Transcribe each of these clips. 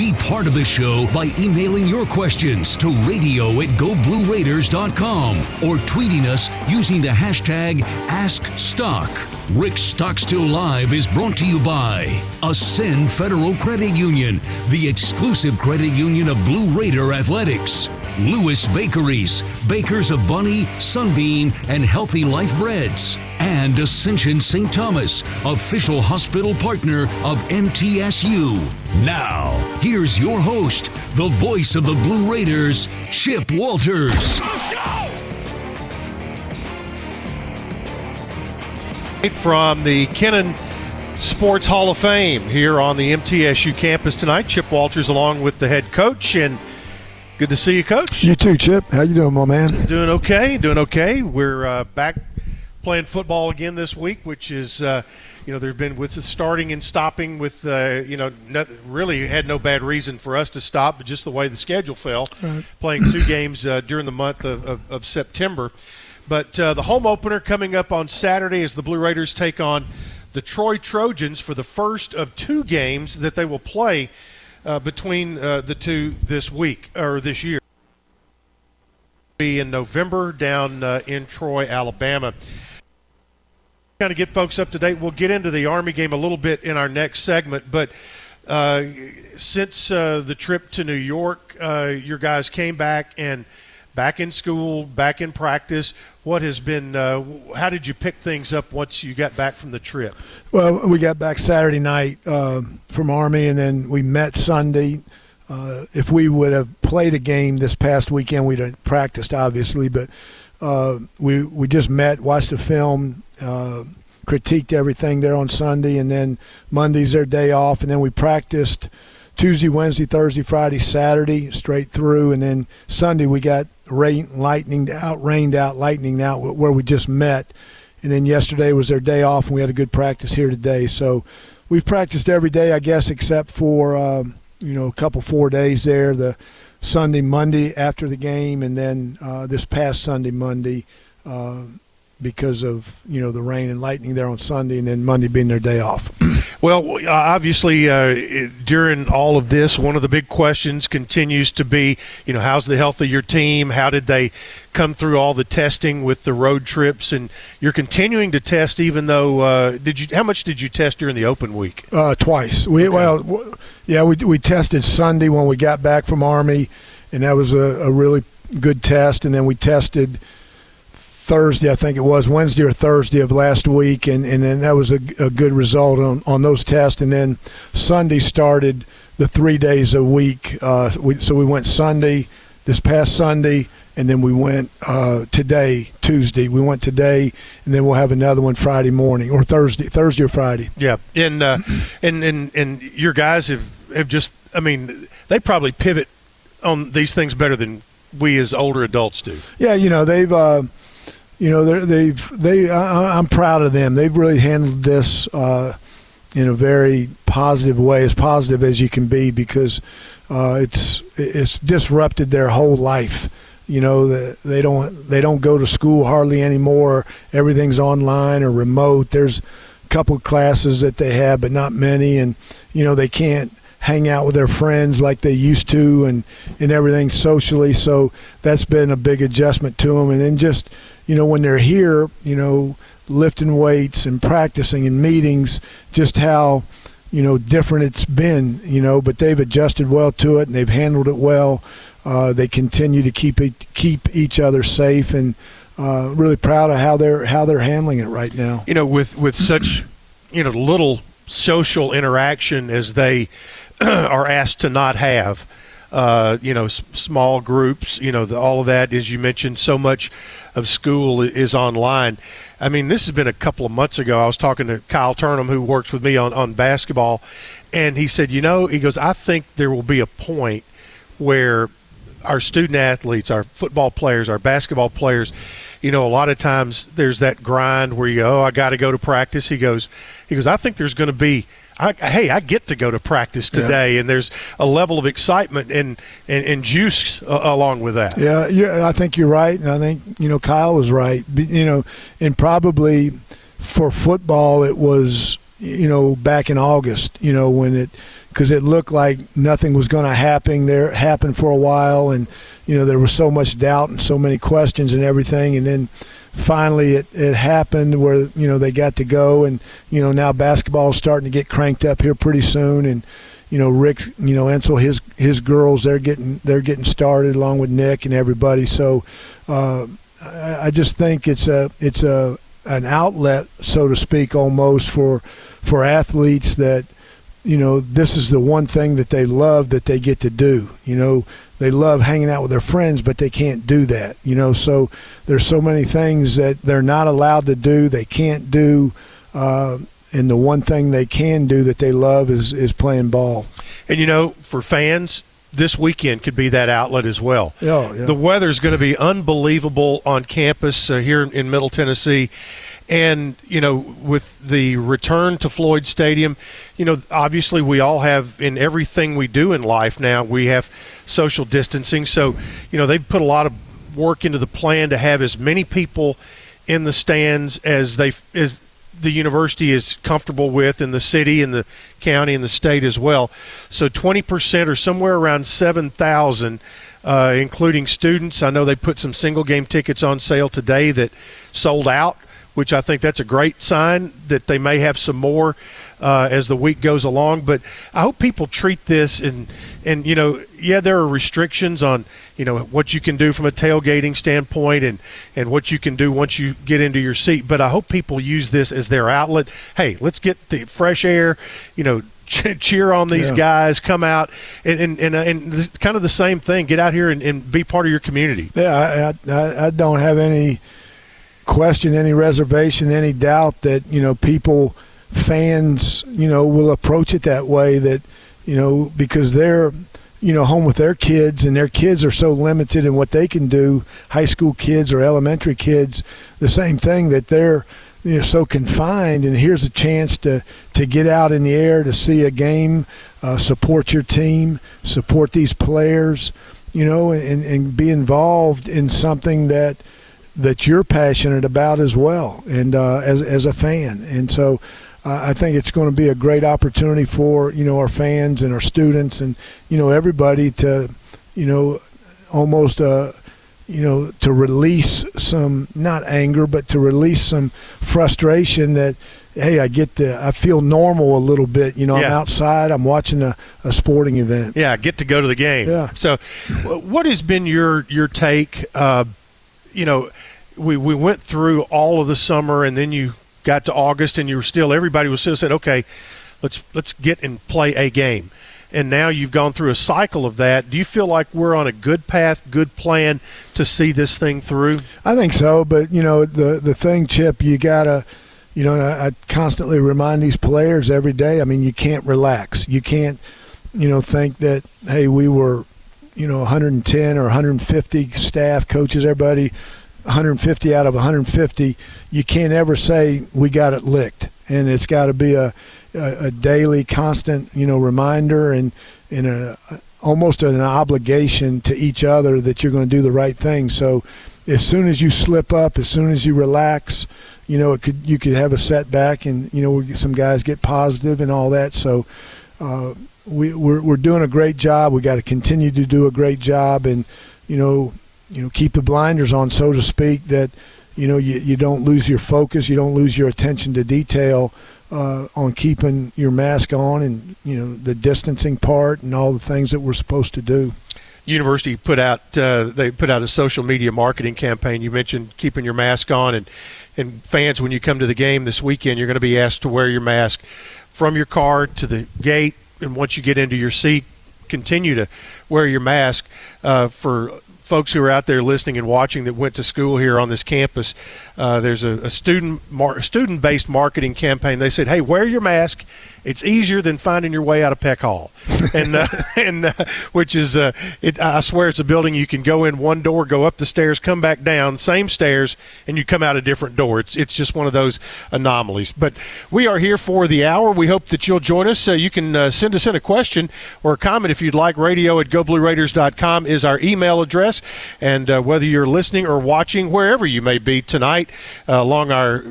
Be part of the show by emailing your questions to radio@GoBlueRaiders.com or tweeting us using the hashtag AskStock. Rick Stockstill Live is brought to you by Ascend Federal Credit Union, the exclusive credit union of Blue Raider Athletics. Lewis Bakeries, bakers of Bunny, Sunbeam, and Healthy Life Breads. And Ascension St. Thomas, official hospital partner of MTSU. Now, here's your host, the voice of the Blue Raiders, Chip Walters. Let's go! From the Kenan Sports Hall of Fame here on the MTSU campus tonight, Chip Walters along with the head coach, and good to see you, Coach. You too, Chip. How you doing, my man? Doing okay. We're back playing football again this week, which is, there have been with the starting and stopping with, really had no bad reason for us to stop, but just the way the schedule fell, right. Playing two games during the month of September. But the home opener coming up on Saturday as the Blue Raiders take on the Troy Trojans for the first of two games that they will play between the two this week or this year. Be in November down in Troy, Alabama. Kind of get folks up to date. We'll get into the Army game a little bit in our next segment, but since the trip to New York, your guys came back and back in school, back in practice. What has been how did you pick things up once you got back from the trip? Well, we got back Saturday night from Army, and then we met Sunday. If we would have played a game this past weekend, we'd have practiced, obviously. But we just met, watched the film, critiqued everything there on Sunday, and then Monday's their day off. And then we practiced Tuesday, Wednesday, Thursday, Friday, Saturday, straight through. And then Sunday we got rained out, where we just met. And then yesterday was their day off, and we had a good practice here today. So we've practiced every day, I guess, except for a couple 4 days there, the Sunday, Monday after the game, and then this past Sunday, Monday, because of, the rain and lightning there on Sunday, and then Monday being their day off. Well, obviously, during all of this, one of the big questions continues to be, how's the health of your team? How did they come through all the testing with the road trips? And you're continuing to test, even though how much did you test during the open week? Twice. We tested Sunday when we got back from Army, and that was a really good test. And then we tested Thursday, I think it was, Wednesday or Thursday of last week, and then that was a good result on those tests. And then Sunday started the 3 days a week. So we went Sunday, this past Sunday, and then we went today, Tuesday. We went today, and then we'll have another one Friday morning or Thursday or Friday. Yeah, and your guys have just, they probably pivot on these things better than we as older adults do. Yeah, they've I'm proud of them. They've really handled this in a very positive way, as positive as you can be, because it's disrupted their whole life. They don't go to school hardly anymore. Everything's online or remote. There's a couple of classes that they have, but not many, and they can't hang out with their friends like they used to and everything socially. So that's been a big adjustment to them. And then just, when they're here, lifting weights and practicing in meetings, just how, different it's been, but they've adjusted well to it and they've handled it well. They continue to keep each other safe, and really proud of how they're handling it right now. With such, little social interaction as they are asked to not have, small groups, all of that, as you mentioned, so much of school is online. This has been a couple of months ago. I was talking to Kyle Turnham, who works with me on basketball, and he said, he goes, I think there will be a point where our student athletes, our football players, our basketball players, a lot of times there's that grind where you go, I got to go to practice. He goes, I think there's going to be, I get to go to practice today. Yeah. And there's a level of excitement and juice along with that. Yeah, I think you're right. And I think, Kyle was right. And probably for football, it was, back in August, when it because it looked like nothing was going to happen for a while, and you know there was so much doubt and so many questions and everything, and then finally it happened where you know they got to go, and you know now basketball's starting to get cranked up here pretty soon, and you know Rick, you know Ensel, his girls, they're getting started along with Nick and everybody. So I just think it's an outlet, so to speak, almost for athletes that, you know, this is the one thing that they love that they get to do. You know, they love hanging out with their friends, but they can't do that. You know, so there's so many things that they're not allowed to do, they can't do, and the one thing they can do that they love is playing ball. And, you know, for fans, this weekend could be that outlet as well. Oh, yeah. The weather's going to be unbelievable on campus here in Middle Tennessee. And, you know, with the return to Floyd Stadium, you know, obviously we all have, in everything we do in life now, we have social distancing. So, you know, they've put a lot of work into the plan to have as many people in the stands as the university is comfortable with, in the city and the county and the state as well. So 20% or somewhere around 7,000, including students. I know they put some single game tickets on sale today that sold out, which I think that's a great sign that they may have some more as the week goes along. But I hope people treat this and you know, yeah, there are restrictions on, you know, what you can do from a tailgating standpoint and what you can do once you get into your seat. But I hope people use this as their outlet. Hey, let's get the fresh air, you know, cheer on these guys, come out, and kind of the same thing. Get out here and be part of your community. Yeah, I don't have any question, any reservation, any doubt that, you know, people – fans, you know, will approach it that way, that, you know, because they're, you know, home with their kids, and their kids are so limited in what they can do, high school kids or elementary kids, the same thing, that they're, you know, so confined, and here's a chance to get out in the air, to see a game, support your team, support these players, you know, and be involved in something that you're passionate about as well, and as a fan. And so I think it's going to be a great opportunity for, you know, our fans and our students and, you know, everybody to, you know, almost, you know, to release some, not anger, but to release some frustration that, hey, I feel normal a little bit. You know, yeah. I'm outside, I'm watching a sporting event. Yeah, I get to go to the game. Yeah. So what has been your take? You know, we went through all of the summer, and then you got to August, and you were still, everybody was still saying, okay, let's get and play a game. And now you've gone through a cycle of that. Do you feel like we're on a good path, good plan to see this thing through? I think so, but, you know, the thing, Chip, you got to, you know, I constantly remind these players every day, I mean, you can't relax. You can't, you know, think that, hey, we were, you know, 110 or 150 staff, coaches, everybody, 150 out of 150. You can't ever say we got it licked, and it's got to be a daily, constant, you know, reminder and almost an obligation to each other that you're going to do the right thing. So as soon as you slip up, as soon as you relax, you know, you could have a setback, and, you know, some guys get positive and all that. So we're doing a great job. We got to continue to do a great job, and you know keep the blinders on, so to speak, that you know you don't lose your focus, you don't lose your attention to detail on keeping your mask on, and you know the distancing part and all the things that we're supposed to do. University put out a social media marketing campaign. You mentioned keeping your mask on, and fans, when you come to the game this weekend, you're going to be asked to wear your mask from your car to the gate. And once you get into your seat, continue to wear your mask. For folks who are out there listening and watching that went to school here on this campus, there's a student-based marketing campaign. They said, hey, wear your mask. It's easier than finding your way out of Peck Hall. Which is, I swear it's a building you can go in one door, go up the stairs, come back down, same stairs, and you come out a different door. It's just one of those anomalies. But we are here for the hour. We hope that you'll join us. You can send us in a question or a comment if you'd like. radio@GoBlueRaiders.com is our email address. And whether you're listening or watching, wherever you may be tonight along our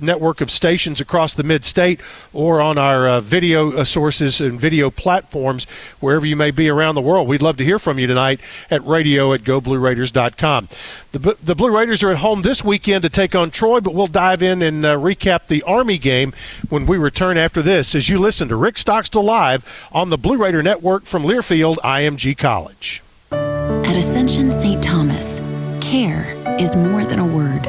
network of stations across the mid-state, or on our video sources and video platforms, wherever you may be around the world. We'd love to hear from you tonight at radio@GoBlueRaiders.com. The Blue Raiders are at home this weekend to take on Troy, but we'll dive in and recap the Army game when we return after this, as you listen to Rick Stockstill Live on the Blue Raider Network from Learfield IMG College. At Ascension St. Thomas, care is more than a word.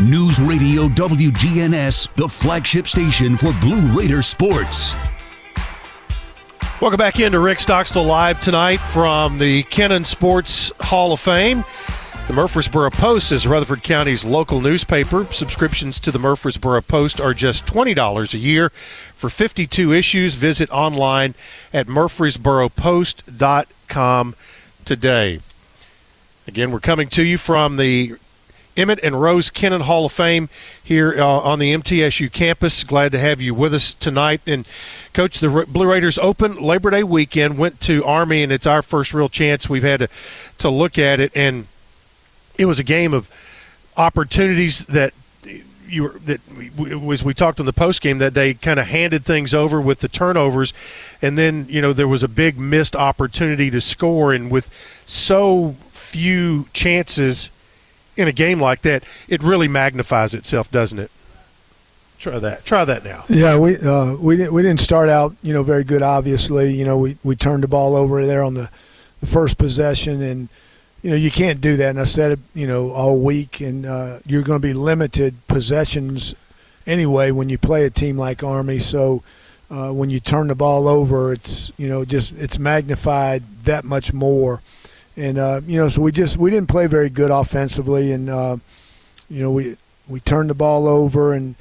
News Radio WGNS, the flagship station for Blue Raider sports. Welcome back into Rick Stockstill Live tonight from the Kenan Sports Hall of Fame. The Murfreesboro Post is Rutherford County's local newspaper. Subscriptions to the Murfreesboro Post are just $20 a year. For 52 issues, visit online at MurfreesboroPost.com today. Again, we're coming to you from the Emmett and Rose Kenan Hall of Fame here on the MTSU campus. Glad to have you with us tonight. And, Coach, the Blue Raiders open Labor Day weekend, went to Army, and it's our first real chance we've had to look at it. And it was a game of opportunities that as we talked on the post game that day, kind of handed things over with the turnovers, and then there was a big missed opportunity to score, and with so few chances in a game like that, it really magnifies itself, doesn't it? Try that now. Yeah, we didn't start out very good. Obviously, we turned the ball over there on the first possession, and you can't do that. And I said it all week, and you're going to be limited possessions anyway when you play a team like Army. So when you turn the ball over, it's it's magnified that much more. And so we didn't play very good offensively, and we turned the ball over, and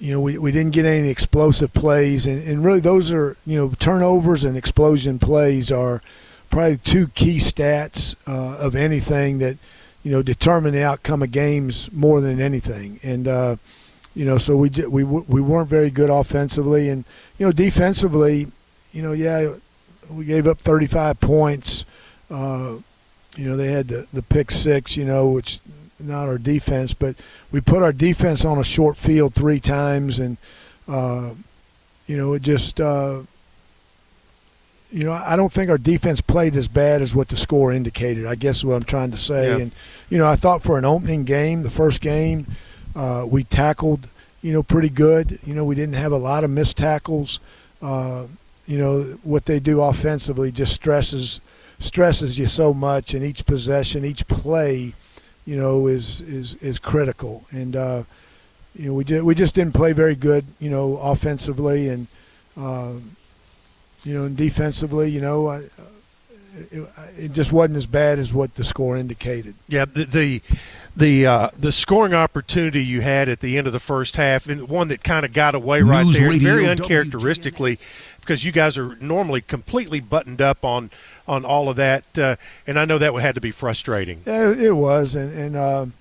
you know, we didn't get any explosive plays. And really those are, you know, turnovers and explosion plays are probably two key stats of anything that, you know, determine the outcome of games more than anything. And, you know, so we weren't very good offensively. And, you know, defensively, you know, yeah, we gave up 35 points. You know, they had the pick six, you know, which – not our defense, but we put our defense on a short field three times, and you know, it just you know, I don't think our defense played as bad as what the score indicated, I guess is what I'm trying to say. Yeah. And you know, I thought for an opening game, the first game, we tackled, you know, pretty good. You know, we didn't have a lot of missed tackles. You know, what they do offensively just stresses you so much, and each possession, each play, you know, is critical. And you know, we just didn't play very good, you know, offensively. And you know, and defensively, you know, it just wasn't as bad as what the score indicated. Yeah, the scoring opportunity you had at the end of the first half, and one that kind of got away right there, very uncharacteristically, because you guys are normally completely buttoned up on all of that, and I know that had to be frustrating. Yeah, it was, and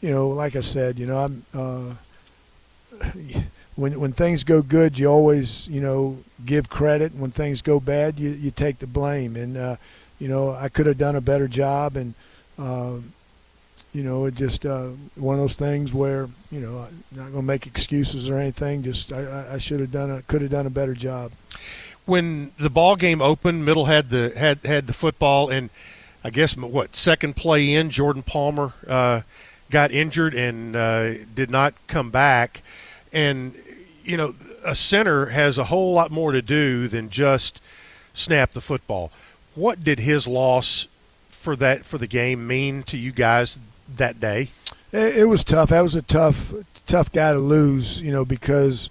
you know, like I said, you know, I'm when things go good, you always, you know, give credit, and when things go bad, you take the blame. And you know, I could have done a better job, and you know, it just one of those things where, you know, I'm not gonna make excuses or anything. Just I could have done a better job. When the ball game opened, Middle had the football, and I guess second play in, Jordan Palmer got injured and did not come back. And you know, a center has a whole lot more to do than just snap the football. What did his loss for the game mean to you guys that day? It was tough. That was a tough guy to lose. You know, because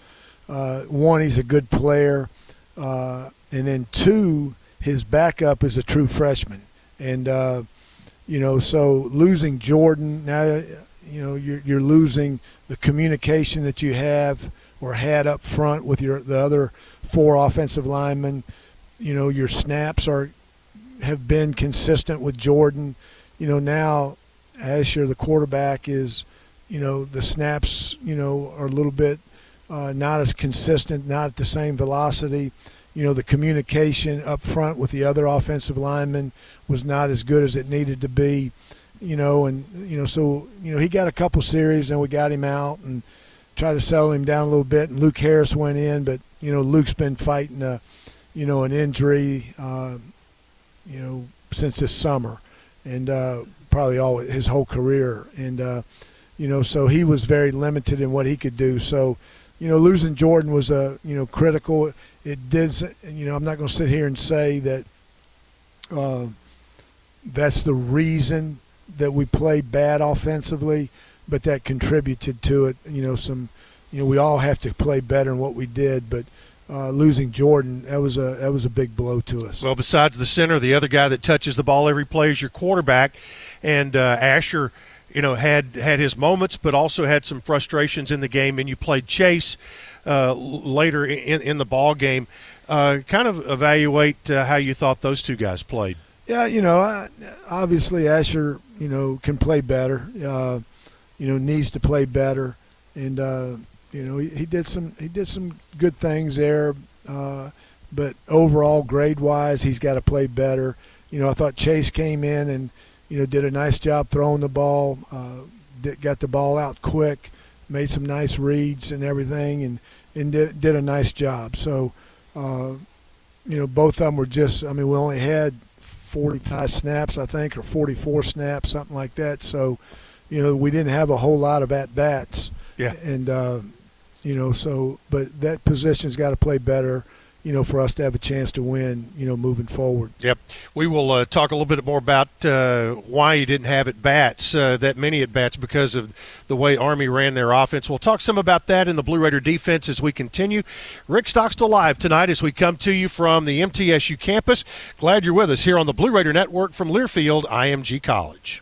one, he's a good player. And then two, his backup is a true freshman. And, you know, so losing Jordan, now, you know, you're losing the communication that you have or had up front with the other four offensive linemen. You know, your snaps have been consistent with Jordan. You know, now Asher, the quarterback, is, you know, the snaps, you know, are a little bit not as consistent, not at the same velocity. You know, the communication up front with the other offensive linemen was not as good as it needed to be, you know. And, you know, so, you know, he got a couple series and we got him out and tried to settle him down a little bit. And Luke Harris went in, but, you know, Luke's been fighting, you know, an injury, you know, since this summer and probably all his whole career. And, you know, so he was very limited in what he could do. So, you know, losing Jordan was you know, critical. It did, you know, I'm not going to sit here and say that that's the reason that we played bad offensively, but that contributed to it. You know, you know, we all have to play better than what we did, but losing Jordan, that was a big blow to us. Well, besides the center, the other guy that touches the ball every play is your quarterback, and Asher, you know, had his moments, but also had some frustrations in the game. And you played Chase later in the ball game. Kind of evaluate how you thought those two guys played. Yeah, you know, obviously Asher, you know, can play better. You know, needs to play better, and you know, he did some good things there. But overall, grade wise, he's got to play better. You know, I thought Chase came in and, you know, did a nice job throwing the ball, got the ball out quick, made some nice reads and everything, and did a nice job. So, you know, both of them were just – I mean, we only had 45 snaps, I think, or 44 snaps, something like that. So, you know, we didn't have a whole lot of at-bats. Yeah. And, you know, so – but that position's got to play better, you know, for us to have a chance to win, you know, moving forward. Yep. We will talk a little bit more about why you didn't have at-bats, that many at-bats, because of the way Army ran their offense. We'll talk some about that in the Blue Raider defense as we continue. Rick Stockstill live tonight as we come to you from the MTSU campus. Glad you're with us here on the Blue Raider Network from Learfield IMG College.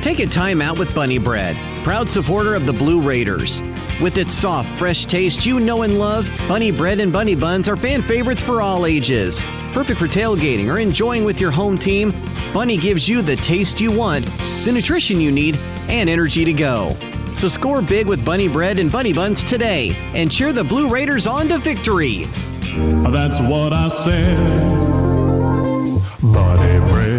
Take a time out with Bunny Bread, proud supporter of the Blue Raiders. With its soft, fresh taste you know and love, Bunny Bread and Bunny Buns are fan favorites for all ages. Perfect for tailgating or enjoying with your home team, Bunny gives you the taste you want, the nutrition you need, and energy to go. So score big with Bunny Bread and Bunny Buns today and cheer the Blue Raiders on to victory. That's what I said, Bunny Bread.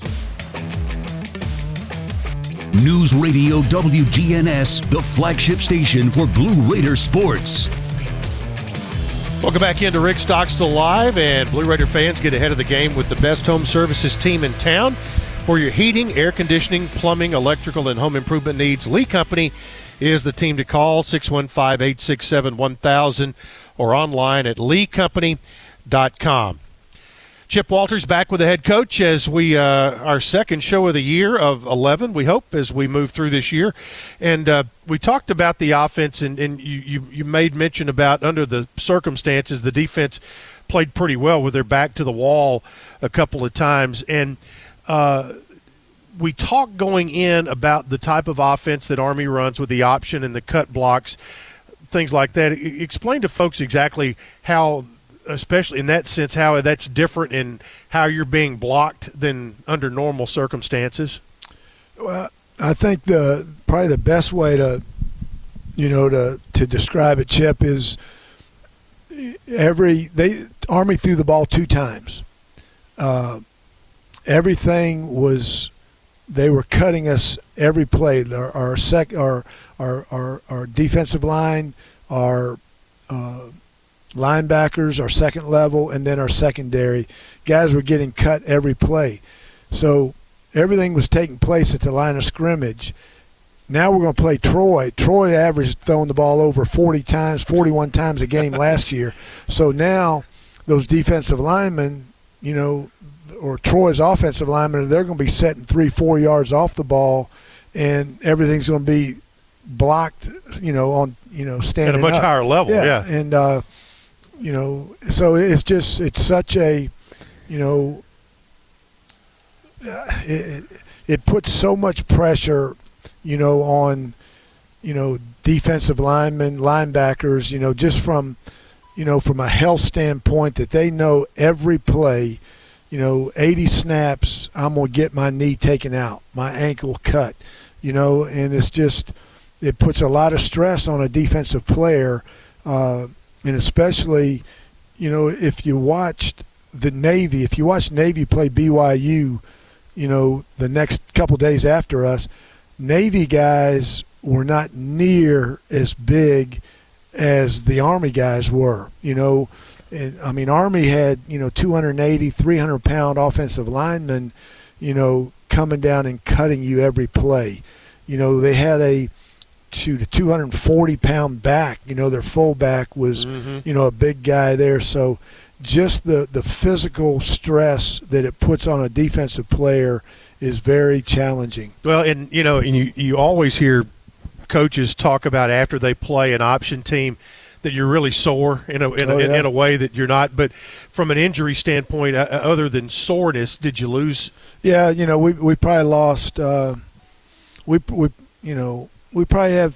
News Radio WGNS, the flagship station for Blue Raider sports. Welcome back into Rick Stockstill Live, and Blue Raider fans, get ahead of the game with the best home services team in town. For your heating, air conditioning, plumbing, electrical, and home improvement needs, Lee Company is the team to call, 615-867-1000, or online at leecompany.com. Chip Walters back with the head coach as we our second show of the year of 11, we hope, as we move through this year. And we talked about the offense, and you made mention about, under the circumstances, the defense played pretty well with their back to the wall a couple of times. And we talked going in about the type of offense that Army runs with the option and the cut blocks, things like that. Explain to folks exactly how, especially in that sense, how that's different in how you're being blocked than under normal circumstances. Well, I think probably the best way to, to describe it, Chip, is Army threw the ball two times. Everything was, they were cutting us every play. Our defensive line, our linebackers, our second level, and then our secondary guys were getting cut every play. So everything was taking place at the line of scrimmage. Now we're going to play Troy. Troy averaged throwing the ball over 41 times a game last year. So now those defensive linemen, or Troy's offensive linemen, they're going to be setting 3-4 yards off the ball, and everything's going to be blocked, standing up. At a much higher level, yeah. And, so it's such a, it puts so much pressure, you know, on, you know, defensive linemen, linebackers, you know, just from, you know, from a health standpoint, that they know every play, you know, 80 snaps, I'm going to get my knee taken out, my ankle cut, you know, and it's just, it puts a lot of stress on a defensive player, and especially, you know, if you watched the Navy, if you watched Navy play BYU, you know, the next couple days after us, Navy guys were not near as big as the Army guys were, you know. And I mean, Army had, you know, 280, 300-pound offensive linemen, you know, coming down and cutting you every play. You know, they had a 240-pound back. You know, their fullback was, you know, a big guy there. So just the physical stress that it puts on a defensive player is very challenging. Well, and, you know, and you always hear coaches talk about after they play an option team that you're really sore in a way that you're not. But from an injury standpoint, other than soreness, did you lose? Yeah, you know, we probably lost we probably have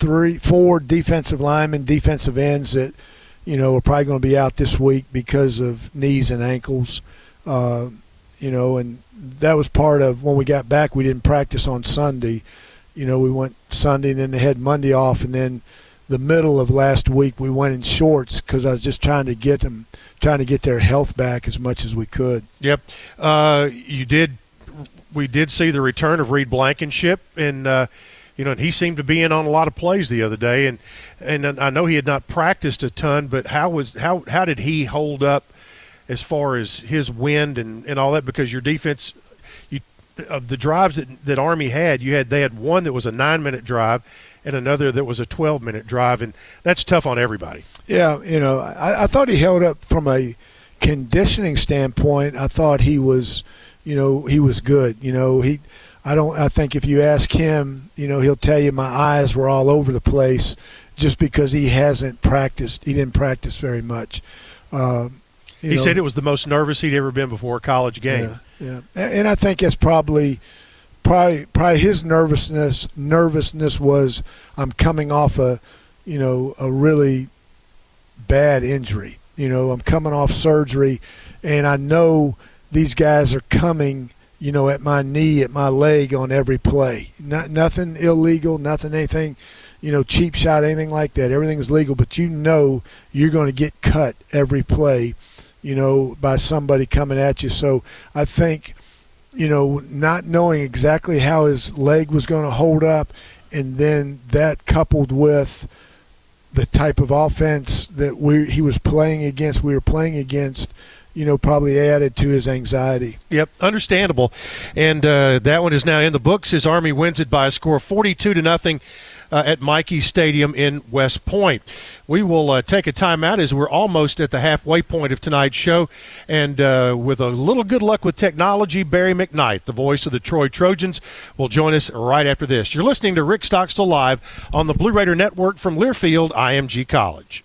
3-4 defensive linemen, defensive ends that, you know, are probably going to be out this week because of knees and ankles, you know, and that was part of when we got back. We didn't practice on Sunday. You know, we went Sunday and then they had Monday off, and then the middle of last week we went in shorts because I was just trying to get their health back as much as we could. Yep. We did see the return of Reed Blankenship, and you know, and he seemed to be in on a lot of plays the other day, and I know he had not practiced a ton, but how did he hold up as far as his wind and all that? Because your defense, of the drives that Army had, they had one that was a 9-minute drive, and another that was a 12-minute drive, and that's tough on everybody. Yeah, you know, I thought he held up from a conditioning standpoint. I thought he was, you know, he was good. You know, I think if you ask him, you know, he'll tell you my eyes were all over the place just because he hasn't practiced. He didn't practice very much. He said it was the most nervous he'd ever been before a college game. Yeah, and I think that's probably his nervousness. Nervousness was, I'm coming off a really bad injury. You know, I'm coming off surgery, and I know these guys are coming, you know, at my knee, at my leg on every play. Nothing illegal, nothing, anything, you know, cheap shot, anything like that. Everything is legal, but you know you're going to get cut every play, you know, by somebody coming at you. So I think, you know, not knowing exactly how his leg was going to hold up, and then that coupled with the type of offense that we were playing against, you know, probably added to his anxiety. Yep, understandable. And that one is now in the books. His Army wins it by a score of 42-0 at Mikey Stadium in West Point. We will take a timeout as we're almost at the halfway point of tonight's show. And with a little good luck with technology, Barry McKnight, the voice of the Troy Trojans, will join us right after this. You're listening to Rick Stockstill Live on the Blue Raider Network from Learfield IMG College.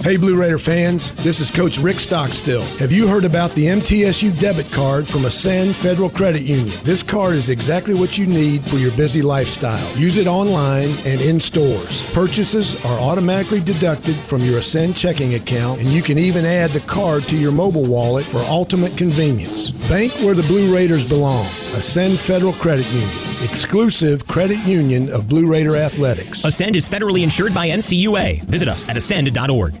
Hey, Blue Raider fans, this is Coach Rick Stockstill. Have you heard about the MTSU debit card from Ascend Federal Credit Union? This card is exactly what you need for your busy lifestyle. Use it online and in stores. Purchases are automatically deducted from your Ascend checking account, and you can even add the card to your mobile wallet for ultimate convenience. Bank where the Blue Raiders belong. Ascend Federal Credit Union, exclusive credit union of Blue Raider Athletics. Ascend is federally insured by NCUA. Visit us at ascend.org.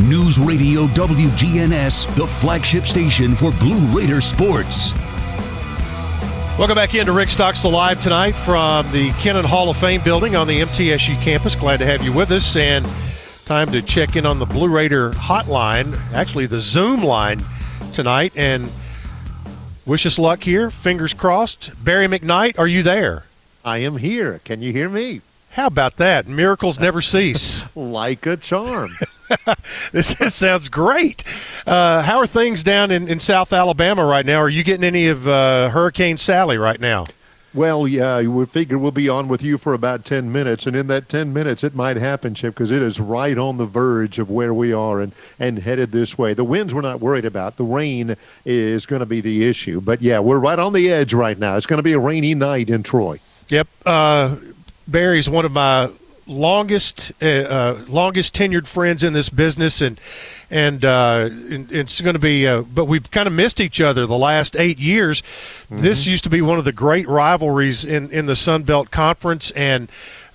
News Radio WGNS, the flagship station for Blue Raider sports. Welcome back into Rick Stockstill Live tonight from the Kenan Hall of Fame building on the MTSU campus. Glad to have you with us, and time to check in on the Blue Raider hotline, actually the Zoom line tonight, and wish us luck here. Fingers crossed. Barry McKnight, are you there? I am here. Can you hear me? How about that? Miracles never cease. Like a charm. This sounds great. How are things down in South Alabama right now? Are you getting any of Hurricane Sally right now? Well, yeah, we figure we'll be on with you for about 10 minutes, and in that 10 minutes it might happen, Chip, because it is right on the verge of where we are and headed this way. The winds we're not worried about. The rain is going to be the issue. But, yeah, we're right on the edge right now. It's going to be a rainy night in Troy. Yep. Barry's one of my longest tenured friends in this business, and it's going to be but we've kind of missed each other the last 8 years. This used to be one of the great rivalries in the Sun Belt Conference, and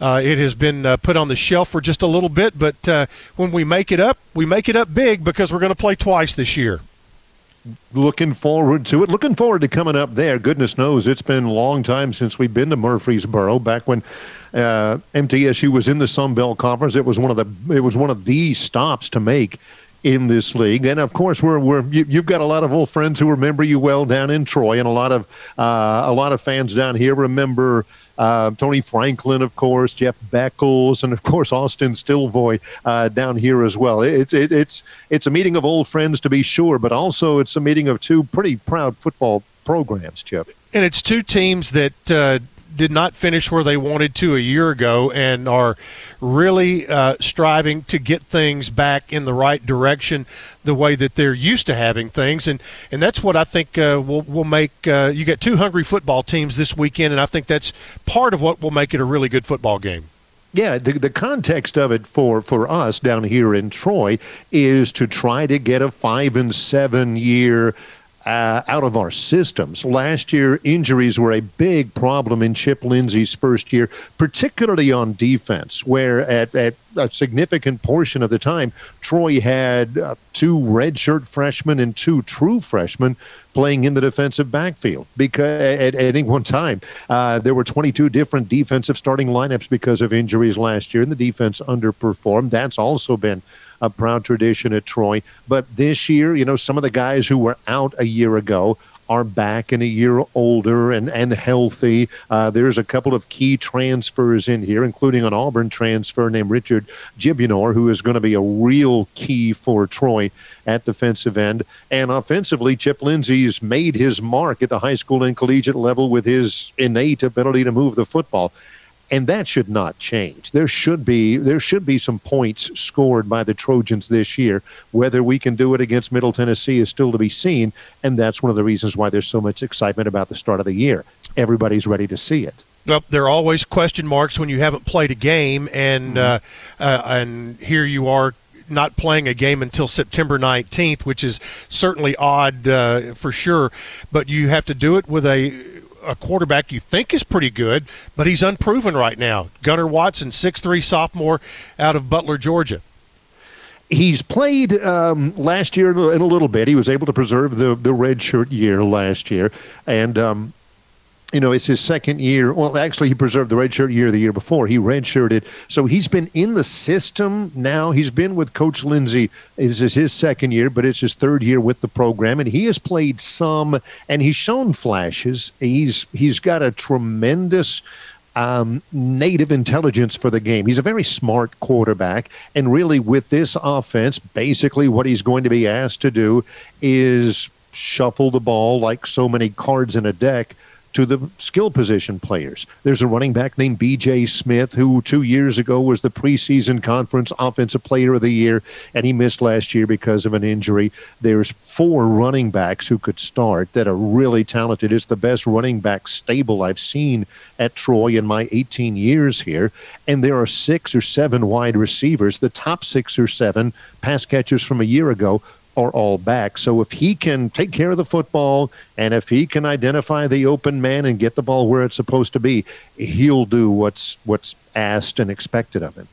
it has been put on the shelf for just a little bit, but when we make it up, we make it up big, because we're going to play twice this year. Looking forward to it. Looking forward to coming up there. Goodness knows it's been a long time since we've been to Murfreesboro. Back when MTSU was in the Sunbelt Conference, it was one of the stops to make in this league. And of course, you've got a lot of old friends who remember you well down in Troy, and a lot of fans down here remember. Tony Franklin, of course, Jeff Beckles, and of course Austin Stillvoy down here as well. It's a meeting of old friends, to be sure, but also it's a meeting of two pretty proud football programs, Chip. And it's two teams that did not finish where they wanted to a year ago, and are really striving to get things back in the right direction, the way that they're used to having things, and that's what I think will make you get two hungry football teams this weekend, and I think that's part of what will make it a really good football game. Yeah, the context of it for us down here in Troy is to try to get a 5-7 year out of our systems. Last year, injuries were a big problem in Chip Lindsey's first year, particularly on defense, where at a significant portion of the time, Troy had two redshirt freshmen and two true freshmen playing in the defensive backfield. Because at any one time, there were 22 different defensive starting lineups because of injuries last year, and the defense underperformed. That's also been a proud tradition at Troy. But this year, you know, some of the guys who were out a year ago are back and a year older and healthy. There's a couple of key transfers in here, including an Auburn transfer named Richard Gibbonore, who is going to be a real key for Troy at defensive end. And offensively, Chip Lindsey's made his mark at the high school and collegiate level with his innate ability to move the football. And that should not change. There should be some points scored by the Trojans this year. Whether we can do it against Middle Tennessee is still to be seen, and that's one of the reasons why there's so much excitement about the start of the year. Everybody's ready to see it. Well, there are always question marks when you haven't played a game, and here you are not playing a game until September 19th, which is certainly odd for sure. But you have to do it with a quarterback you think is pretty good, but he's unproven right now. Gunnar Watson, 6'3", sophomore out of Butler, Georgia. He's played last year in a little bit. He was able to preserve the redshirt year last year. And, it's his second year. Well, actually, he preserved the redshirt year the year before. He redshirted. So he's been in the system now. He's been with Coach Lindsey. This is his second year, but it's his third year with the program. And he has played some, and he's shown flashes. He's got a tremendous native intelligence for the game. He's a very smart quarterback, and really with this offense, basically what he's going to be asked to do is shuffle the ball like so many cards in a deck to the skill position players. There's a running back named B.J. Smith, who 2 years ago was the preseason conference offensive player of the year, and he missed last year because of an injury. There's four running backs who could start that are really talented. It's the best running back stable I've seen at Troy in my 18 years here. And there are 6 or 7 wide receivers. The top 6 or 7 pass catchers from a year ago are all back. So if he can take care of the football and if he can identify the open man and get the ball where it's supposed to be, he'll do what's asked and expected of him.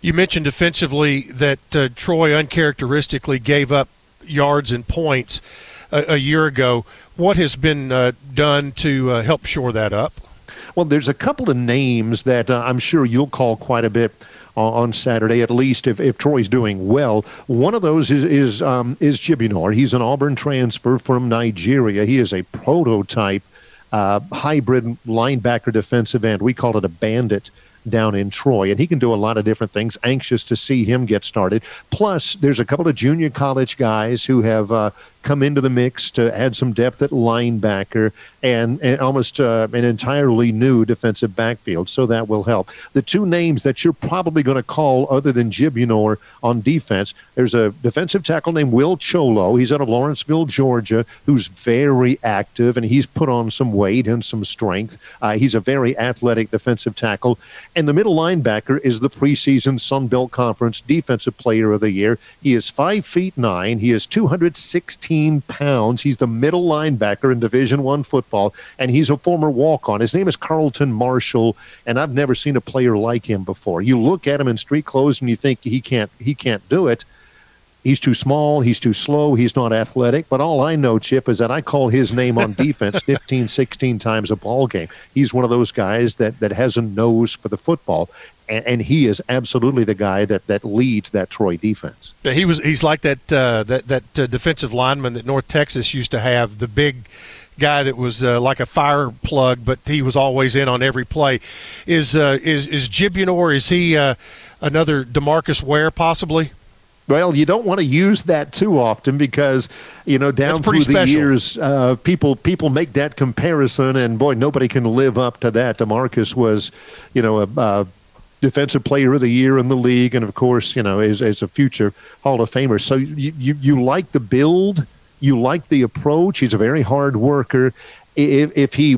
You mentioned defensively that Troy uncharacteristically gave up yards and points a year ago. What has been done to help shore that up? Well, there's a couple of names that I'm sure you'll call quite a bit on Saturday, at least if Troy's doing well. One of those is Gibbonore. He's an Auburn transfer from Nigeria. He is a prototype hybrid linebacker defensive end. We call it a bandit down in Troy, and he can do a lot of different things. Anxious to see him get started. Plus, there's a couple of junior college guys who have come into the mix to add some depth at linebacker and almost an entirely new defensive backfield, so that will help. The two names that you're probably going to call other than Gibbonore on defense, there's a defensive tackle named Will Cholo. He's out of Lawrenceville, Georgia, who's very active, and he's put on some weight and some strength. He's a very athletic defensive tackle. And the middle linebacker is the preseason Sun Belt Conference Defensive Player of the Year. He is 5'9". He is 216 pounds. He's the middle linebacker in Division I football, and he's a former walk-on. His name is Carlton Marshall, and I've never seen a player like him before. You look at him in street clothes and you think he can't do it. He's too small, he's too slow, he's not athletic, but all I know, Chip, is that I call his name on defense 15, 16 times a ball game. He's one of those guys that has a nose for the football. And he is absolutely the guy that leads that Troy defense. Yeah, he's like that defensive lineman that North Texas used to have, the big guy that was like a fire plug, but he was always in on every play. Is Gibbonore, is he another DeMarcus Ware possibly? Well, you don't want to use that too often because, down through the years, people make that comparison, and, boy, nobody can live up to that. DeMarcus was, a Defensive Player of the Year in the league, and, of course, is a future Hall of Famer. So you like the build, you like the approach. He's a very hard worker. If he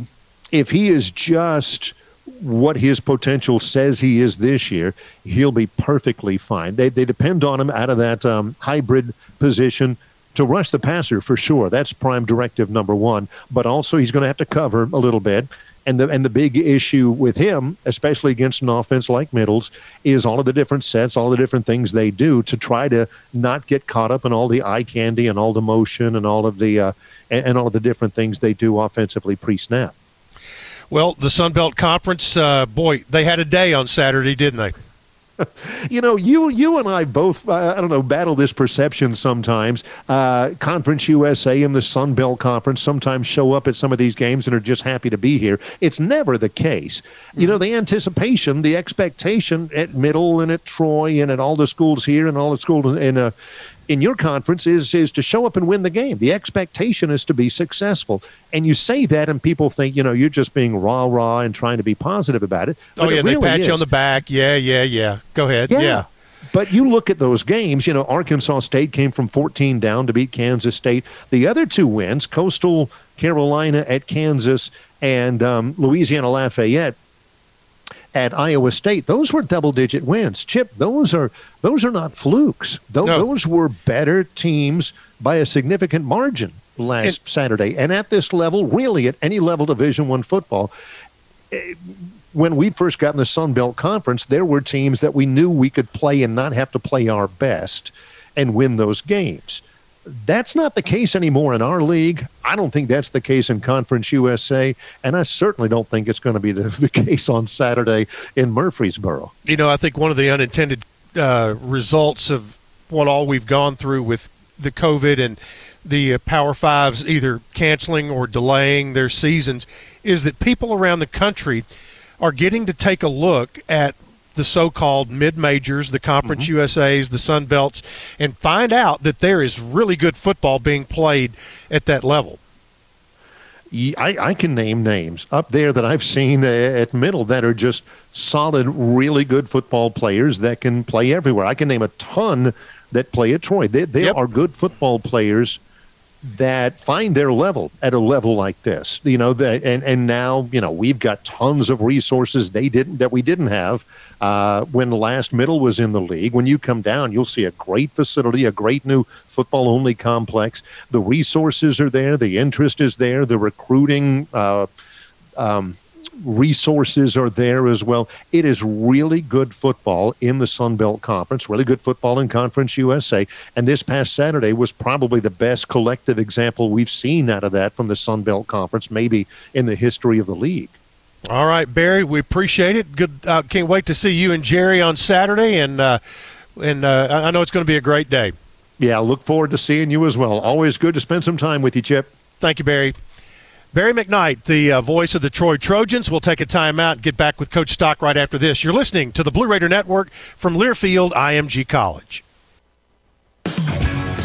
is just what his potential says he is this year, he'll be perfectly fine. They depend on him out of that hybrid position to rush the passer for sure. That's prime directive number one. But also he's going to have to cover a little bit. And the big issue with him, especially against an offense like Middle's, is all of the different sets, all the different things they do to try to not get caught up in all the eye candy and all the motion and all of the different things they do offensively pre-snap. Well, the Sun Belt Conference, boy, they had a day on Saturday, didn't they? You know, you and I both, I don't know, battle this perception sometimes. Conference USA and the Sun Belt Conference sometimes show up at some of these games and are just happy to be here. It's never the case. You know, the anticipation, the expectation at Middle and at Troy and at all the schools here and all the schools in your conference is to show up and win the game. The expectation is to be successful. And you say that and people think, you know, you're just being rah-rah and trying to be positive about it. Oh, yeah, it really they pat you on the back. Yeah. Go ahead. Yeah. But you look at those games, you know, Arkansas State came from 14 down to beat Kansas State. The other two wins, Coastal Carolina at Kansas and Louisiana Lafayette at Iowa State, those were double-digit wins. Chip, those are not flukes. Those were better teams by a significant margin last Saturday. And at this level, really at any level Division I football, when we first got in the Sun Belt Conference, there were teams that we knew we could play and not have to play our best and win those games. That's not the case anymore in our league. I don't think that's the case in Conference USA, and I certainly don't think it's going to be the case on Saturday in Murfreesboro. You know, I think one of the unintended results of what all we've gone through with the COVID and the Power Fives either canceling or delaying their seasons is that people around the country are getting to take a look at the so-called mid-majors, the Conference USAs, the Sun Belts, and find out that there is really good football being played at that level. I can name names up there that I've seen at Middle that are just solid, really good football players that can play everywhere. I can name a ton that play at Troy. There are good football players that find their level at a level like this, you know, and now, you know, we've got tons of resources that we didn't have when the last Middle was in the league. When you come down, you'll see a great facility, a great new football-only complex. The resources are there. The interest is there. The recruiting resources are there as well. It is really good football in the Sun Belt Conference, really good football in Conference USA, and this past Saturday was probably the best collective example we've seen out of that from the Sun Belt Conference, maybe in the history of the league. All right, Barry, we appreciate it. Good, can't wait to see you and Jerry on Saturday, and I know it's going to be a great day. Yeah, I look forward to seeing you as well. Always good to spend some time with you, Chip. Thank you, Barry. Barry McKnight, the voice of the Troy Trojans. We'll take a timeout and get back with Coach Stock right after this. You're listening to the Blue Raider Network from Learfield IMG College.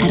At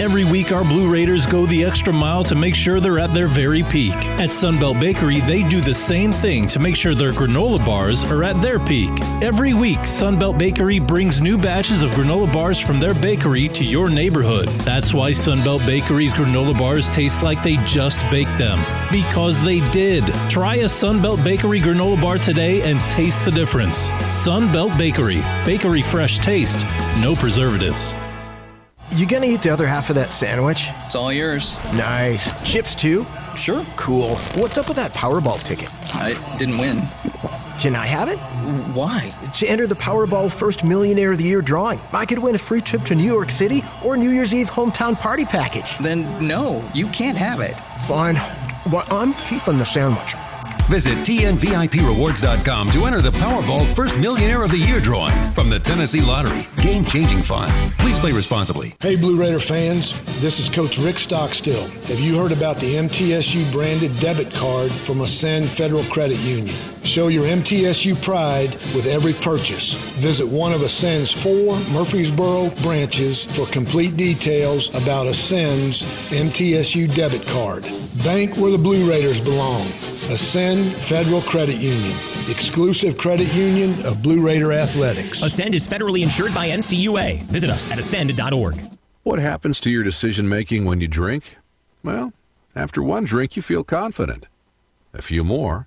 Every week, our Blue Raiders go the extra mile to make sure they're at their very peak. At Sunbelt Bakery, they do the same thing to make sure their granola bars are at their peak. Every week, Sunbelt Bakery brings new batches of granola bars from their bakery to your neighborhood. That's why Sunbelt Bakery's granola bars taste like they just baked them. Because they did. Try a Sunbelt Bakery granola bar today and taste the difference. Sunbelt Bakery. Bakery fresh taste. No preservatives. You gonna eat the other half of that sandwich? It's all yours. Nice. Chips too? Sure. Cool. What's up with that Powerball ticket? I didn't win. Can I have it? Why? To enter the Powerball First Millionaire of the Year drawing. I could win a free trip to New York City or New Year's Eve hometown party package. Then no, you can't have it. Fine. Well, I'm keeping the sandwich. Visit TNVIPRewards.com to enter the Powerball First Millionaire of the Year drawing from the Tennessee Lottery. Game-changing fun. Please play responsibly. Hey, Blue Raider fans. This is Coach Rick Stockstill. Have you heard about the MTSU branded debit card from Ascend Federal Credit Union? Show your MTSU pride with every purchase. Visit one of Ascend's 4 Murfreesboro branches for complete details about Ascend's MTSU debit card. Bank where the Blue Raiders belong. Ascend Federal Credit Union. Exclusive credit union of Blue Raider Athletics. Ascend is federally insured by NCUA. Visit us at ascend.org. What happens to your decision-making when you drink? Well, after one drink, you feel confident. A few more,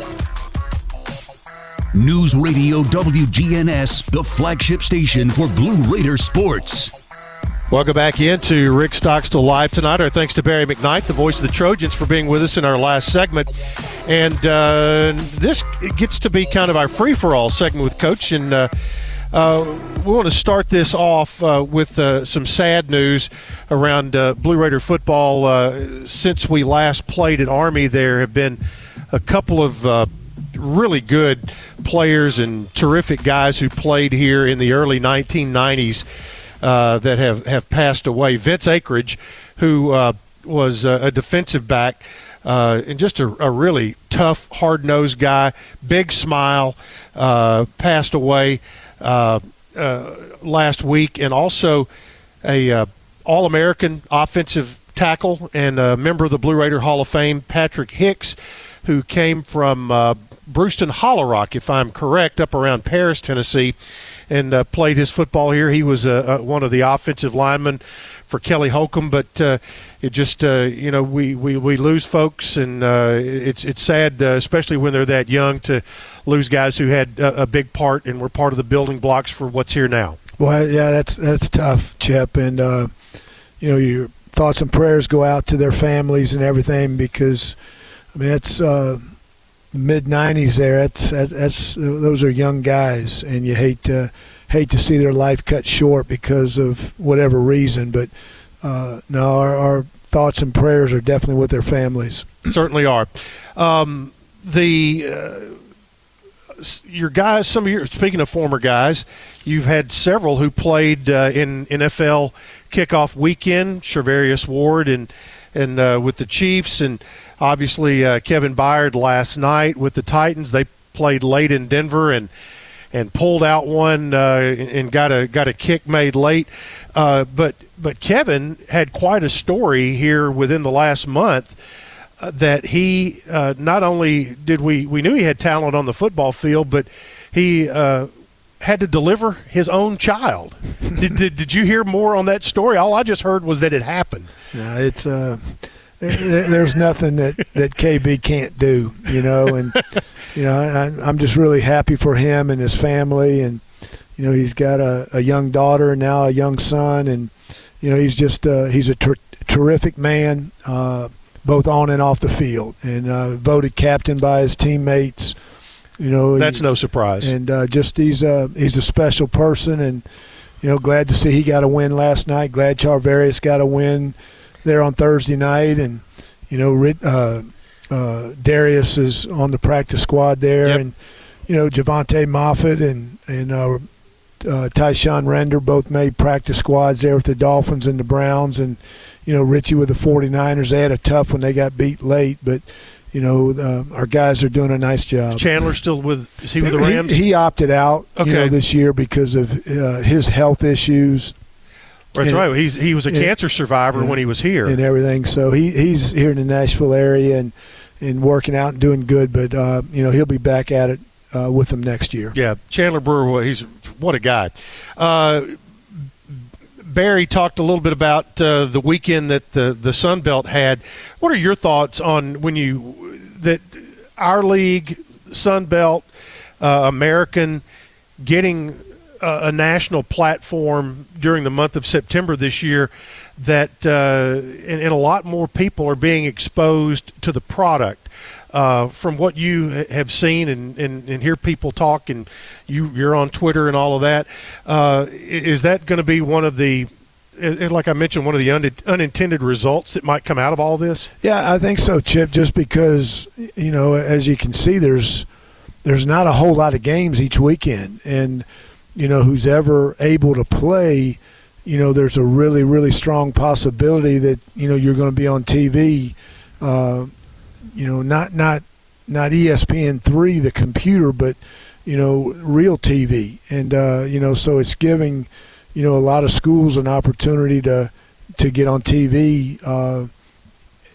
News Radio WGNS, the flagship station for Blue Raider sports. Welcome back into Rick Stockstill Live tonight. Our thanks to Barry McKnight, the voice of the Trojans, for being with us in our last segment. And this gets to be kind of our free-for-all segment with Coach. And we want to start this off with some sad news around Blue Raider football. Since we last played at Army, there have been a couple of really good players and terrific guys who played here in the early 1990s. That have passed away. Vince Akridge, who was a defensive back and just a really tough, hard-nosed guy, big smile, passed away last week, and also a All-American offensive tackle and a member of the Blue Raider Hall of Fame, Patrick Hicks, who came from Brewston Hollow Rock, if I'm correct, up around Paris, Tennessee, and played his football here. He was one of the offensive linemen for Kelly Holcomb, but it just, we lose folks, and it's sad, especially when they're that young, to lose guys who had a big part and were part of the building blocks for what's here now. Well, yeah, that's tough, Chip, and, your thoughts and prayers go out to their families and everything because, I mean, that's mid-90s there, that's those are young guys, and you hate to see their life cut short because of whatever reason, but no, our thoughts and prayers are definitely with their families. Certainly are. Your guys, some of your, speaking of former guys, you've had several who played in NFL kickoff weekend, Charvarius Ward and with the Chiefs, and obviously Kevin Byard last night with the Titans. They played late in Denver and pulled out one and got a kick made late. But Kevin had quite a story here within the last month that he not only did we knew he had talent on the football field, but he had to deliver his own child. Did you hear more on that story? All I just heard was that it happened. Yeah, it's there's nothing that KB can't do, and I'm just really happy for him and his family, and he's got a young daughter and now a young son, and he's just he's a terrific man, both on and off the field, and voted captain by his teammates. That's no surprise. And just he's a special person, and glad to see he got a win last night. Glad Charvarius got a win there on Thursday night, and Darius is on the practice squad there, yep. And Javante Moffitt and Tyshawn Render both made practice squads there with the Dolphins and the Browns, and Richie with the 49ers. They had a tough one; they got beat late, but our guys are doing a nice job. Chandler still with the Rams? He opted out, okay, this year because of his health issues. That's right. He was a cancer survivor when he was here. And everything. So he's here in the Nashville area and working out and doing good. But, he'll be back at it with them next year. Yeah. Chandler Brewer, what a guy. Barry talked a little bit about the weekend that the Sun Belt had. What are your thoughts on that our league, Sun Belt, American, getting a national platform during the month of September this year that and a lot more people are being exposed to the product from what you have seen and hear people talk, and you're on Twitter and all of that, is that going to be one of the, like I mentioned, one of the unintended results that might come out of all this? Yeah, I think so, Chip, just because, you know, as you can see, there's not a whole lot of games each weekend. And, you know, who's ever able to play, you know, there's a really, really strong possibility that, you know, you're going to be on TV, you know, not ESPN3, the computer, but, you know, real TV. And, you know, so it's giving – you know, a lot of schools an opportunity to get on TV,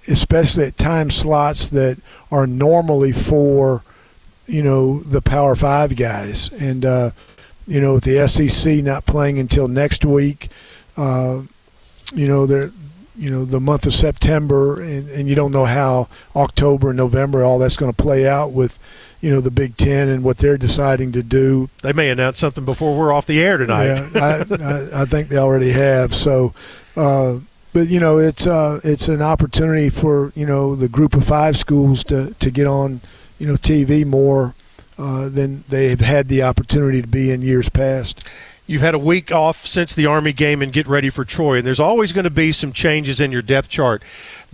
especially at time slots that are normally for, you know, the Power Five guys. And, you know, with the SEC not playing until next week, you know, they're, you know, the month of September, and you don't know how October and November, all that's going to play out with, you know, the Big Ten and what they're deciding to do. They may announce something before we're off the air tonight. Yeah, I think they already have. So, but, you know, it's an opportunity for, you know, the Group of Five schools to get on, you know, TV more than they have had the opportunity to be in years past. You've had a week off since the Army game and get ready for Troy, and there's always going to be some changes in your depth chart.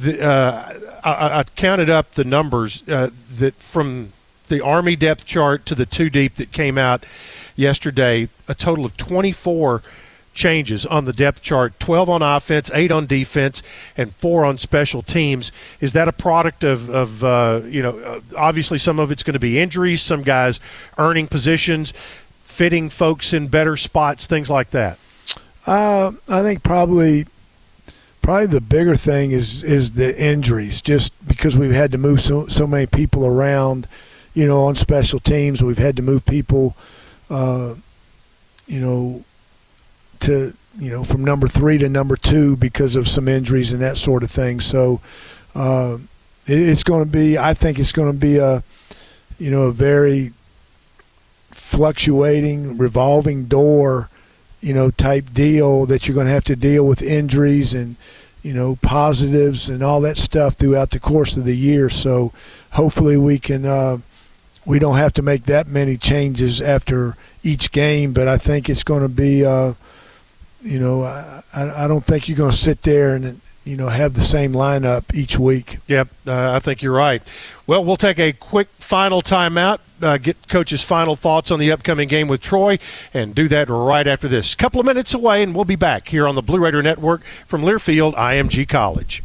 I counted up the numbers that from the Army depth chart to the two deep that came out yesterday, a total of 24 changes on the depth chart, 12 on offense, 8 on defense, and 4 on special teams. Is that a product of you know, obviously some of it's going to be injuries, some guys earning positions, fitting folks in better spots, things like that? I think probably the bigger thing is the injuries, just because we've had to move so many people around. You know, on special teams, we've had to move people, you know, to, you know, from number 3 to number 2 because of some injuries and that sort of thing. So it's going to be, I think it's going to be a, you know, a very fluctuating, revolving door, you know, type deal that you're going to have to deal with injuries and, you know, positives and all that stuff throughout the course of the year. So hopefully we can, we don't have to make that many changes after each game, but I think it's going to be, you know, I don't think you're going to sit there and, you know, have the same lineup each week. Yep, I think you're right. Well, we'll take a quick final timeout, get Coach's final thoughts on the upcoming game with Troy, and do that right after this. A couple of minutes away, and we'll be back here on the Blue Raider Network from Learfield IMG College.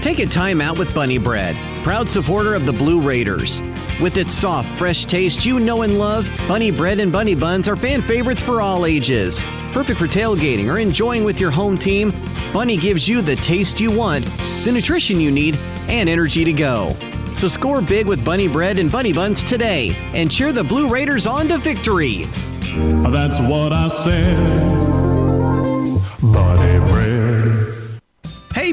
Take a time out with Bunny Bread, proud supporter of the Blue Raiders. With its soft, fresh taste you know and love, Bunny Bread and Bunny Buns are fan favorites for all ages. Perfect for tailgating or enjoying with your home team, Bunny gives you the taste you want, the nutrition you need, and energy to go. So score big with Bunny Bread and Bunny Buns today and cheer the Blue Raiders on to victory. That's what I said, Bunny Bread. Hey,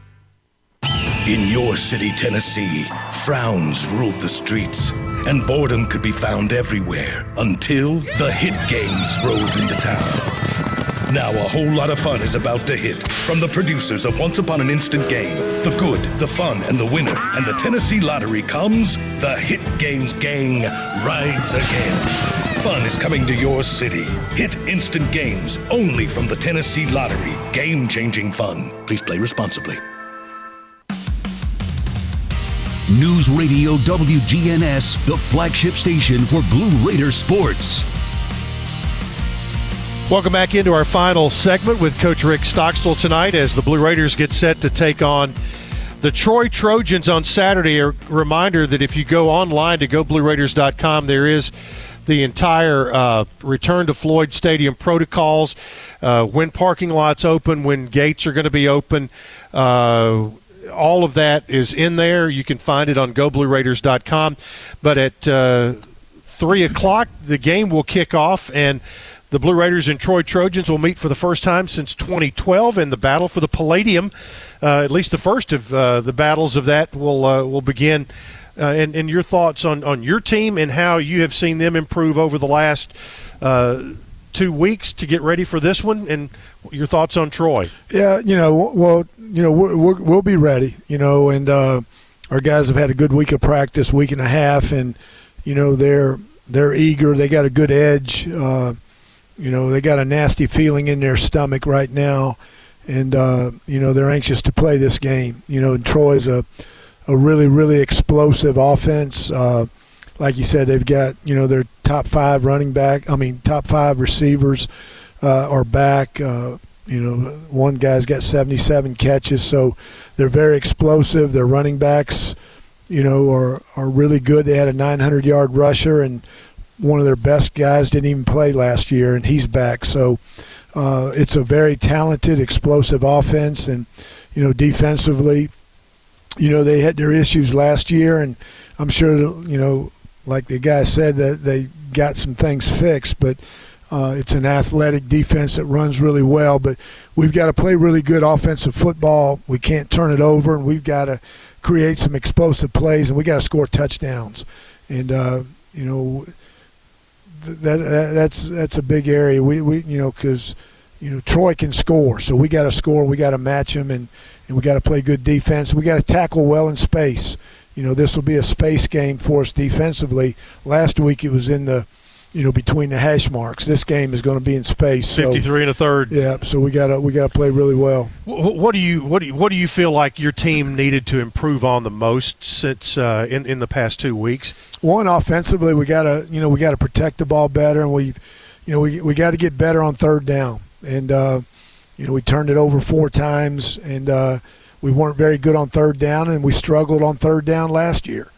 In your city, Tennessee, frowns ruled the streets, and boredom could be found everywhere until the hit games rolled into town. Now a whole lot of fun is about to hit from the producers of Once Upon an Instant Game. The good, the fun, and the winner. And the Tennessee Lottery comes, the Hit Games gang rides again. Fun is coming to your city. Hit Instant Games, only from the Tennessee Lottery. Game-changing fun. Please play responsibly. News Radio WGNS, the flagship station for Blue Raider sports. Welcome back into our final segment with Coach Rick Stockstill tonight as the Blue Raiders get set to take on the Troy Trojans on Saturday. A reminder that if you go online to GoBlueRaiders.com, there is the entire return to Floyd Stadium protocols, when parking lots open, when gates are going to be open. All of that is in there. You can find it on GoBlueRaiders.com. But at 3 o'clock, the game will kick off, and the Blue Raiders and Troy Trojans will meet for the first time since 2012 in the battle for the Palladium. At least the first of the battles of that will begin. And your thoughts on your team and how you have seen them improve over the last 2 weeks to get ready for this one, and your thoughts on Troy. Yeah, we'll be ready, and our guys have had a good week of practice, week and a half, and, they're eager. They got a good edge. They got a nasty feeling in their stomach right now, and, they're anxious to play this game. Troy's a really, really explosive offense. Like you said, they've got, their top five receivers are back. One guy's got 77 catches, so they're very explosive. Their running backs, are really good. They had a 900-yard rusher, and one of their best guys didn't even play last year, and he's back. So it's a very talented, explosive offense, and, defensively, they had their issues last year, and I'm sure, like the guy said, that they got some things fixed, but it's an athletic defense that runs really well. But we've got to play really good offensive football. We can't turn it over, and we've got to create some explosive plays, and we got to score touchdowns. And, that's a big area. We because Troy can score, so we got to score. We got to match them, and we got to play good defense. We got to tackle well in space. This will be a space game for us defensively. Last week it was in the between the hash marks. This game is going to be in space. So, 53 1/3. Yeah, so we got to play really well. What do you feel like your team needed to improve on the most since in the past 2 weeks? One, offensively, we got to protect the ball better, and we got to get better on third down. And we turned it over 4 times, and we weren't very good on third down, and we struggled on third down last year.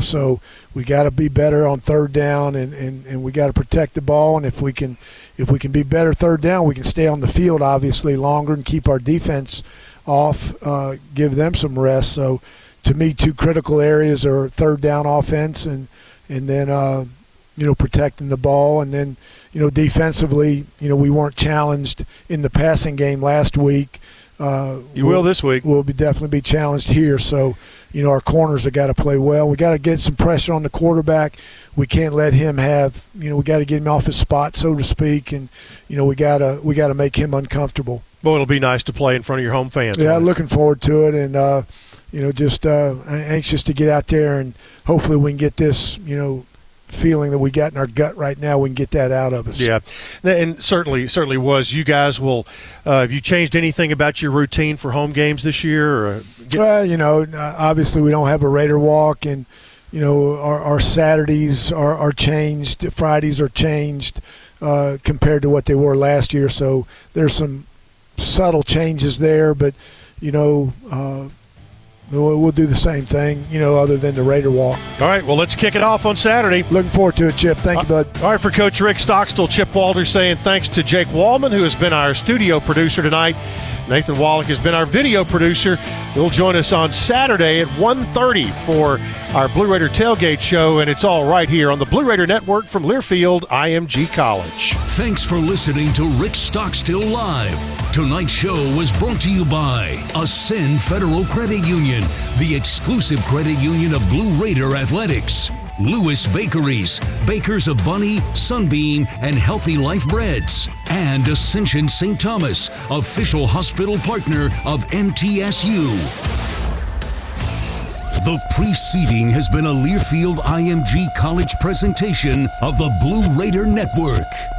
So we got to be better on third down, and we got to protect the ball. And if we can be better third down, we can stay on the field obviously longer and keep our defense off, give them some rest. So to me, 2 critical areas are third down offense, and then protecting the ball, and then defensively, we weren't challenged in the passing game last week. We'll this week. We'll definitely be challenged here. So, our corners have got to play well. We got to get some pressure on the quarterback. We can't let him have. We got to get him off his spot, so to speak, and we got to make him uncomfortable. Well, it'll be nice to play in front of your home fans. Yeah, right? Looking forward to it, and just anxious to get out there, and hopefully we can get this. Feeling that we got in our gut right now, we can get that out of us. Yeah, and certainly was. You guys will have you changed anything about your routine for home games this year? Well, obviously we don't have a Raider walk, and our Saturdays are changed, Fridays are changed compared to what they were last year. So there's some subtle changes there, but we'll do the same thing, other than the Raider walk. All right, well, let's kick it off on Saturday. Looking forward to it, Chip. Thank you, bud. All right, for Coach Rick Stockstill, Chip Walters saying thanks to Jake Wallman, who has been our studio producer tonight. Nathan Wallach has been our video producer. He'll join us on Saturday at 1:30 for our Blue Raider Tailgate Show, and it's all right here on the Blue Raider Network from Learfield IMG College. Thanks for listening to Rick Stockstill Live. Tonight's show was brought to you by Ascend Federal Credit Union, the exclusive credit union of Blue Raider Athletics. Lewis Bakeries, bakers of Bunny, Sunbeam, and Healthy Life Breads. And Ascension St. Thomas, official hospital partner of MTSU. The preceding has been a Learfield IMG College presentation of the Blue Raider Network.